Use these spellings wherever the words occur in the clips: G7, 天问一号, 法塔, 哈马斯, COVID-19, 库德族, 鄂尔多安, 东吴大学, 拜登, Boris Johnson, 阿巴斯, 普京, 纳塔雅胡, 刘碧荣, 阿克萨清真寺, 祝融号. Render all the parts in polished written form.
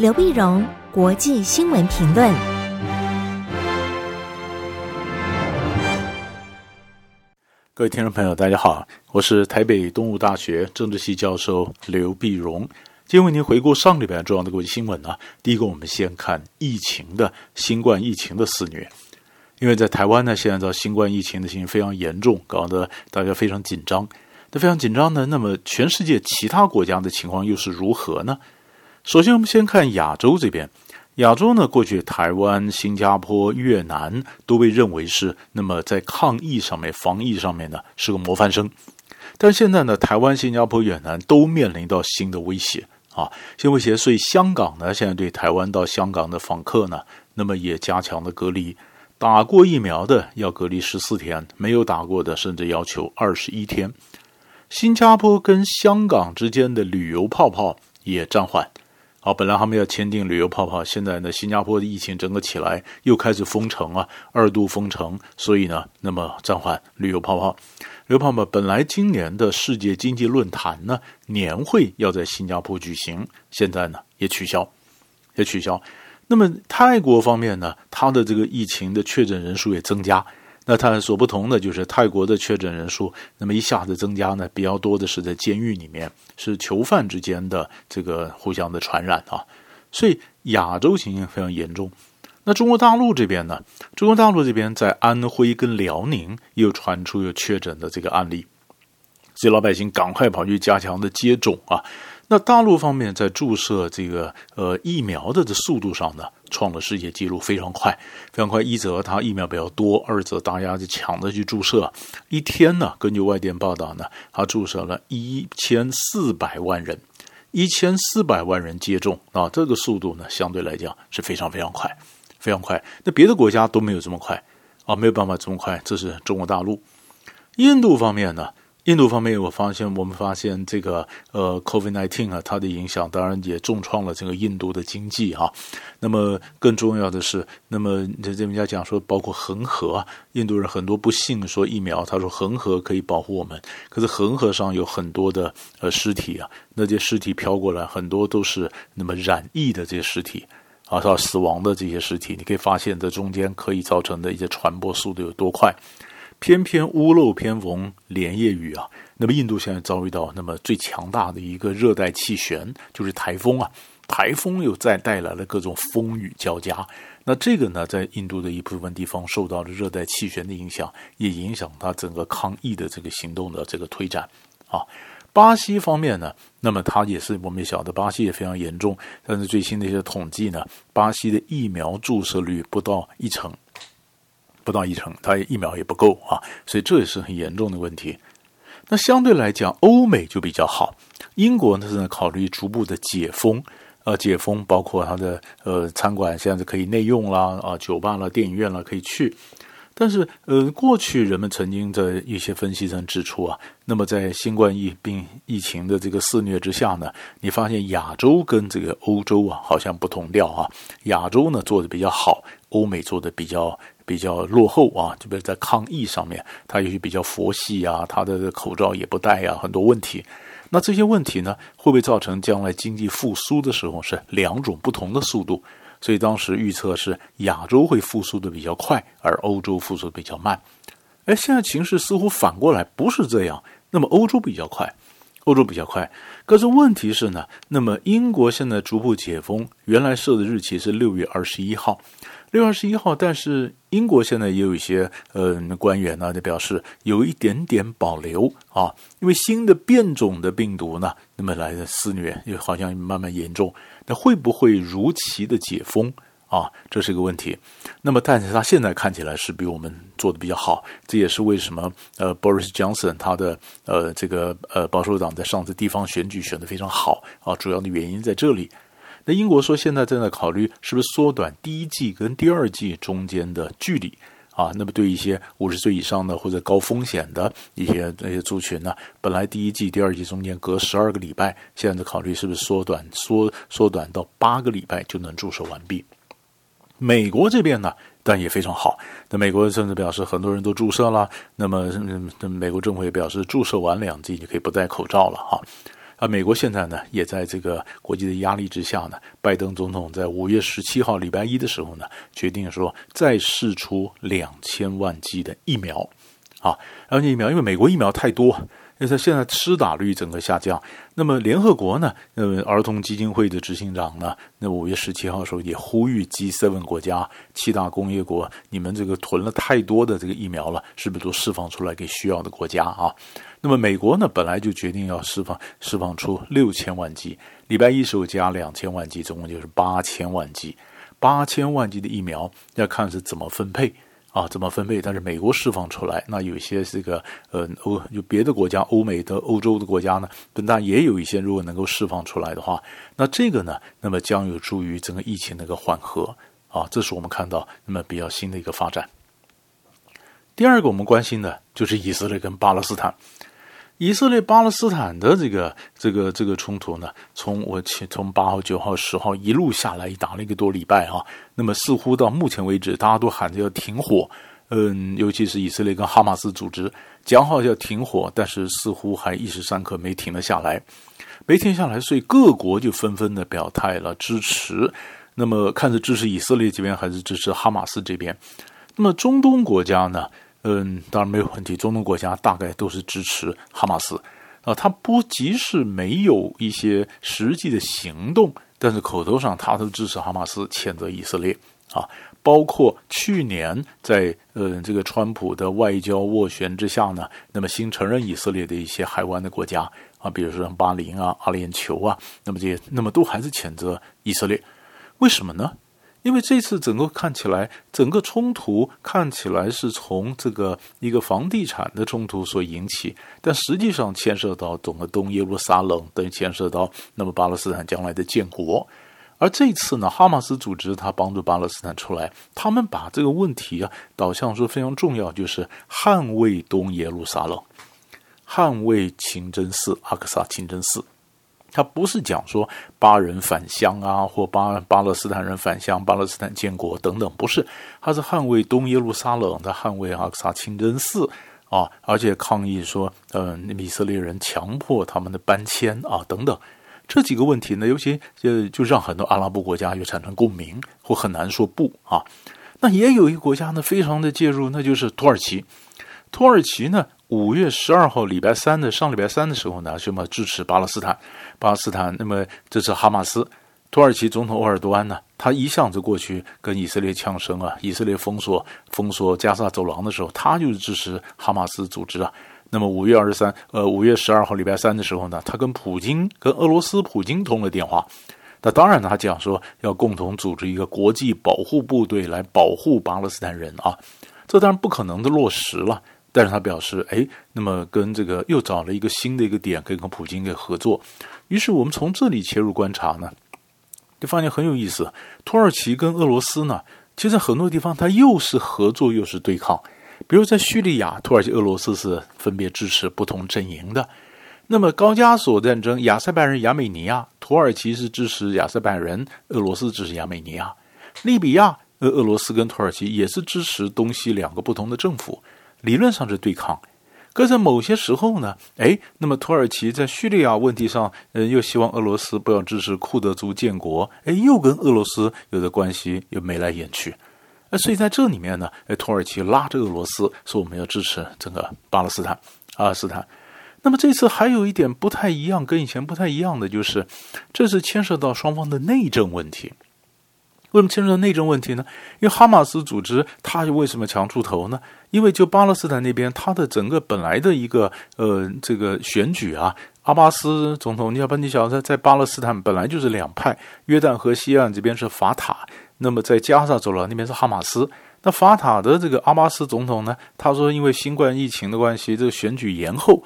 刘碧荣国际新闻评论。各位听众朋友，大家好，我是台北东吴大学政治系教授刘碧荣。今天为您回顾上礼拜重要的国际新闻呢，第一个我们先看新冠疫情的肆虐。因为在台湾呢，现在的新冠疫情的情形非常严重，搞得大家非常紧张。那非常紧张呢，那么全世界其他国家的情况又是如何呢？首先我们先看亚洲这边。亚洲呢，过去台湾、新加坡、越南都被认为是那么在抗疫上面、防疫上面呢是个模范生。但是现在呢，台湾、新加坡、越南都面临到新的威胁。所以香港呢，现在对台湾到香港的访客呢，那么也加强了隔离，打过疫苗的要隔离14天，没有打过的甚至要求21天。新加坡跟香港之间的旅游泡泡也暂缓。本来他们要签订旅游泡泡，现在呢，新加坡的疫情整个起来，又开始封城啊，2度封城，所以呢，那么暂缓旅游泡泡。旅游泡泡本来今年的世界经济论坛呢，年会要在新加坡举行，现在呢也取消。那么泰国方面呢，它的这个疫情的确诊人数也增加。那它所不同的就是泰国的确诊人数那么一下子增加呢，比较多的是在监狱里面，是囚犯之间的这个互相的传染啊，所以亚洲情形非常严重。那中国大陆这边呢，中国大陆这边在安徽跟辽宁又传出有确诊的这个案例，所以老百姓赶快跑去加强的接种啊。那大陆方面在注射这个疫苗的速度上呢，创了世界纪录，非常快。一则它疫苗比较多，二则大家就抢着去注射。一天呢，根据外电报道呢，它注射了1400万人，1400万人接种啊，这个速度呢，相对来讲是非常快。那别的国家都没有这么快啊，没有办法这么快，这是中国大陆。印度方面呢？我们发现这个COVID-19 啊，它的影响当然也重创了这个印度的经济啊。那么更重要的是，那么这边讲说，包括恒河啊，印度人很多不信说疫苗，他说恒河可以保护我们，可是恒河上有很多的尸体啊，那些尸体飘过来，很多都是那么染疫的这些尸体啊，到死亡的这些尸体，你可以发现这中间可以造成的一些传播速度有多快。偏偏屋漏偏逢连夜雨啊，那么印度现在遭遇到那么最强大的一个热带气旋，就是台风啊，台风又再带来了各种风雨交加。那这个呢，在印度的一部分地方受到了热带气旋的影响，也影响它整个抗疫的这个行动的这个推展啊。巴西方面呢，那么它也是，我们也晓得巴西也非常严重，但是最新的一些统计呢，巴西的疫苗注射率不到一成，它疫苗也不够啊，所以这也是很严重的问题。那相对来讲，欧美就比较好。英国呢是考虑逐步的解封，包括它的餐馆现在可以内用啦，啊、酒吧啦、电影院啦可以去。但是过去人们曾经的一些分析曾指出啊，那么在新冠疫情的这个肆虐之下呢，你发现亚洲跟这个欧洲啊好像不同调啊，亚洲呢做的比较好，欧美做的比较落后啊，这边在抗疫上面，它也许比较佛系啊，它的口罩也不戴啊，很多问题。那这些问题呢，会不会造成将来经济复苏的时候是两种不同的速度？所以当时预测是亚洲会复苏的比较快，而欧洲复苏的比较慢。哎，现在情势似乎反过来不是这样，那么欧洲比较快。可是问题是呢，那么英国现在逐步解封，原来设的日期是6月21号。6月21号，但是英国现在也有一些官员呢就表示有一点点保留啊，因为新的变种的病毒呢，那么来的肆虐又好像慢慢严重，那会不会如期的解封啊？这是个问题。那么但是他现在看起来是比我们做的比较好，这也是为什么Boris Johnson 他的这个保守党在上次地方选举选得非常好啊，主要的原因在这里。那英国说现在正在考虑是不是缩短第一季跟第二季中间的距离啊？那么对一些50岁以上的或者高风险的一些族群呢，本来第一季、第二季中间隔12个礼拜，现在在考虑是不是缩短到8个礼拜就能注射完毕。美国这边呢，但也非常好。那美国甚至表示很多人都注射了，那么美国政府也表示注射完2剂就可以不戴口罩了啊。啊，美国现在呢也在这个国际的压力之下呢，拜登总统在5月17号礼拜一的时候呢，决定说再释出2000万剂的疫苗啊，2000疫苗，因为美国疫苗太多，它现在施打率整个下降。那么联合国呢，儿童基金会的执行长呢，那5月17号的时候也呼吁 G7 国家7大工业国，你们这个囤了太多的这个疫苗了，是不是都释放出来给需要的国家啊？那么美国呢本来就决定要释放出6000万剂，礼拜一时候加2000万剂，总共就是8000万剂。8000万剂的疫苗要看是怎么分配啊，怎么分配？但是美国释放出来，那有一些这个有别的国家，欧美的、欧洲的国家呢，但当然也有一些，如果能够释放出来的话，那这个呢，那么将有助于整个疫情的一个缓和啊，这是我们看到那么比较新的一个发展。第二个我们关心的就是以色列跟巴勒斯坦。以色列巴勒斯坦的这个冲突呢，从8号、9号、10号一路下来，打了1个多礼拜啊。那么似乎到目前为止，大家都喊着要停火，尤其是以色列跟哈马斯组织讲好要停火，但是似乎还一时三刻没停了下来，所以各国就纷纷的表态了支持。那么看是支持以色列这边，还是支持哈马斯这边？那么中东国家呢？当然没有问题，中东国家大概都是支持哈马斯啊，他不即使没有一些实际的行动，但是口头上他都支持哈马斯，谴责以色列啊。包括去年在这个川普的外交斡旋之下呢，那么新承认以色列的一些海湾的国家啊，比如说巴林啊、阿联酋啊，那么这些那么都还是谴责以色列，为什么呢？因为这次整个冲突看起来是从这个一个房地产的冲突所引起，但实际上牵涉到整个东耶路撒冷，等于牵涉到那么巴勒斯坦将来的建国。而这次呢，哈马斯组织他帮助巴勒斯坦出来，他们把这个问题啊导向说非常重要，就是捍卫东耶路撒冷，捍卫清真寺阿克萨清真寺。他不是讲说巴人返乡啊，或巴勒斯坦人返乡，巴勒斯坦建国等等，不是，他是捍卫东耶路撒冷，他捍卫阿克萨清真寺啊，而且抗议说，以色列人强迫他们的搬迁啊等等，这几个问题呢，尤其就让很多阿拉伯国家也产生共鸣，或很难说不啊。那也有一个国家呢，非常的介入，那就是土耳其。土耳其呢，5月12号上礼拜三的时候呢，什么支持巴勒斯坦，那么支持哈马斯。土耳其总统鄂尔多安呢，他一向就过去跟以色列呛声啊，以色列封锁加萨走廊的时候，他就是支持哈马斯组织啊。那么5月12号礼拜三的时候呢，他跟俄罗斯普京通了电话。那当然呢，他讲说要共同组织一个国际保护部队来保护巴勒斯坦人啊，这当然不可能的落实了。但是他表示，那么跟这个又找了一个新的一个点，可以跟普京给合作。于是我们从这里切入观察呢，就发现很有意思。土耳其跟俄罗斯呢，其实很多地方它又是合作又是对抗。比如在叙利亚，土耳其、俄罗斯是分别支持不同阵营的。那么高加索战争，亚塞拜然、亚美尼亚，土耳其是支持亚塞拜然，俄罗斯支持亚美尼亚。利比亚，俄罗斯跟土耳其也是支持东西两个不同的政府。理论上是对抗，可在某些时候呢，那么土耳其在叙利亚问题上，又希望俄罗斯不要支持库德族建国，又跟俄罗斯有的关系又眉来眼去，所以在这里面呢，土耳其拉着俄罗斯说我们要支持整个巴勒斯坦。那么这次还有一点不太一样，跟以前不太一样的就是，这是牵涉到双方的内政问题。为什么牵涉到内政问题呢？因为哈马斯组织它为什么强出头呢？因为就巴勒斯坦那边，它的整个本来的一个这个选举啊，阿巴斯总统你晓得在巴勒斯坦本来就是两派，约旦河西岸这边是法塔，那么在加沙走廊那边是哈马斯。那法塔的这个阿巴斯总统呢，他说因为新冠疫情的关系，这个选举延后。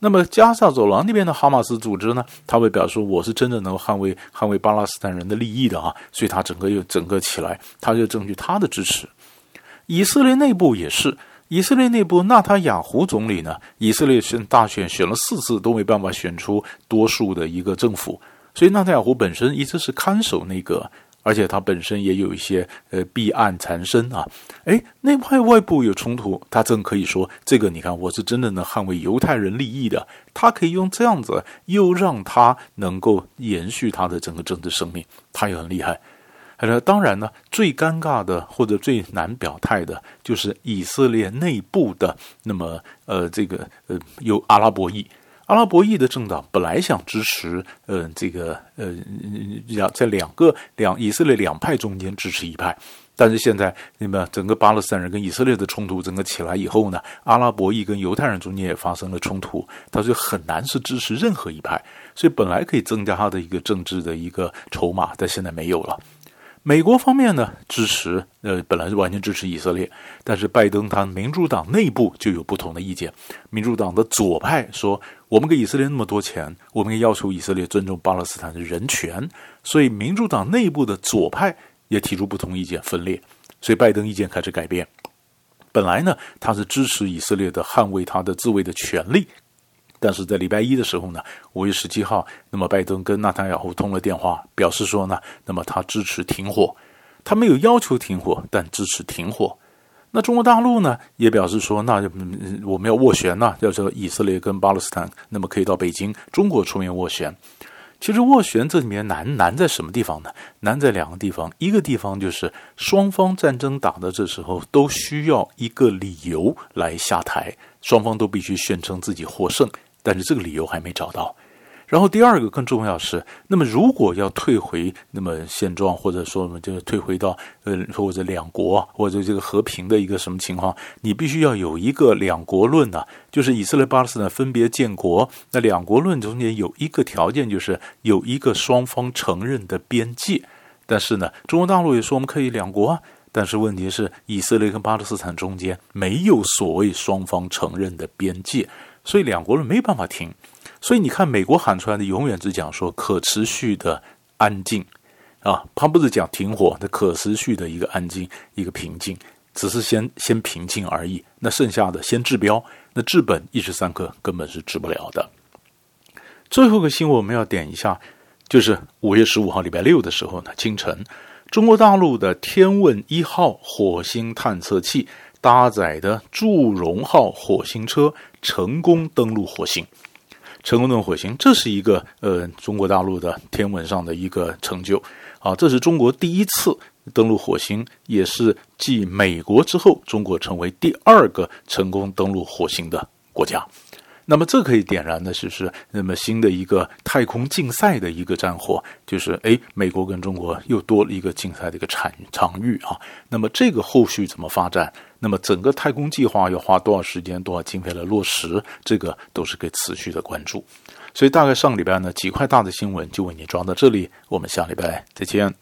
那么加沙走廊那边的哈马斯组织呢，他会表示我是真的能捍卫巴勒斯坦人的利益的啊，所以他整个起来，他就争取他的支持。以色列内部也是，以色列内部纳塔雅胡总理呢，以色列大选选了4次都没办法选出多数的一个政府，所以纳塔雅胡本身一直是看守那个而且它本身也有一些弊案缠身啊。诶，内派外部有冲突，他正可以说这个你看我是真的能捍卫犹太人利益的，他可以用这样子又让他能够延续他的整个政治生命，他也很厉害。当然呢，最尴尬的或者最难表态的就是以色列内部的那么有阿拉伯裔。阿拉伯裔的政党本来想支持在以色列两派中间支持一派，但是现在那么整个巴勒斯坦人跟以色列的冲突整个起来以后呢，阿拉伯裔跟犹太人中间也发生了冲突，他就很难是支持任何一派，所以本来可以增加他的一个政治的一个筹码，但现在没有了。美国方面呢，支持本来是完全支持以色列，但是拜登他民主党内部就有不同的意见。民主党的左派说，我们给以色列那么多钱，我们要求以色列尊重巴勒斯坦的人权，所以民主党内部的左派也提出不同意见，分裂，所以拜登意见开始改变。本来呢，他是支持以色列的捍卫他的自卫的权利，但是在礼拜一的时候呢，5月17号，那么拜登跟纳坦雅胡通了电话，表示说呢，那么他支持停火，他没有要求停火，但支持停火。那中国大陆呢，也表示说，那我们要斡旋呢，要说以色列跟巴勒斯坦，那么可以到北京，中国出面斡旋。其实斡旋这里面难在什么地方呢？难在两个地方，一个地方就是双方战争打的这时候都需要一个理由来下台，双方都必须宣称自己获胜。但是这个理由还没找到。然后第二个更重要是，那么如果要退回那么现状，或者说我们就退回到或者两国或者这个和平的一个什么情况，你必须要有一个两国论呢，就是以色列巴勒斯坦分别建国。那两国论中间有一个条件，就是有一个双方承认的边界。但是呢，中国大陆也说我们可以两国啊，但是问题是以色列跟巴勒斯坦中间没有所谓双方承认的边界。所以两国人没办法停，所以你看美国喊出来的永远只讲说可持续的安静啊，他不是讲停火，那可持续的一个安静，一个平静，只是先平静而已。那剩下的先治标，那治本一时三刻根本是治不了的。最后个新闻我们要点一下，就是5月15号礼拜六的时候呢，清晨，中国大陆的天问一号火星探测器搭载的祝融号火星车成功登陆火星，这是一个中国大陆的天文上的一个成就啊！这是中国第一次登陆火星，也是继美国之后，中国成为第二个成功登陆火星的国家。那么这可以点燃的就是那么新的一个太空竞赛的一个战火，就是美国跟中国又多了一个竞赛的一个场域啊。那么这个后续怎么发展？那么整个太空计划要花多少时间、多少经费来落实？这个都是可以持续的关注。所以大概上礼拜呢，几块大的新闻就为你抓到这里，我们下礼拜再见。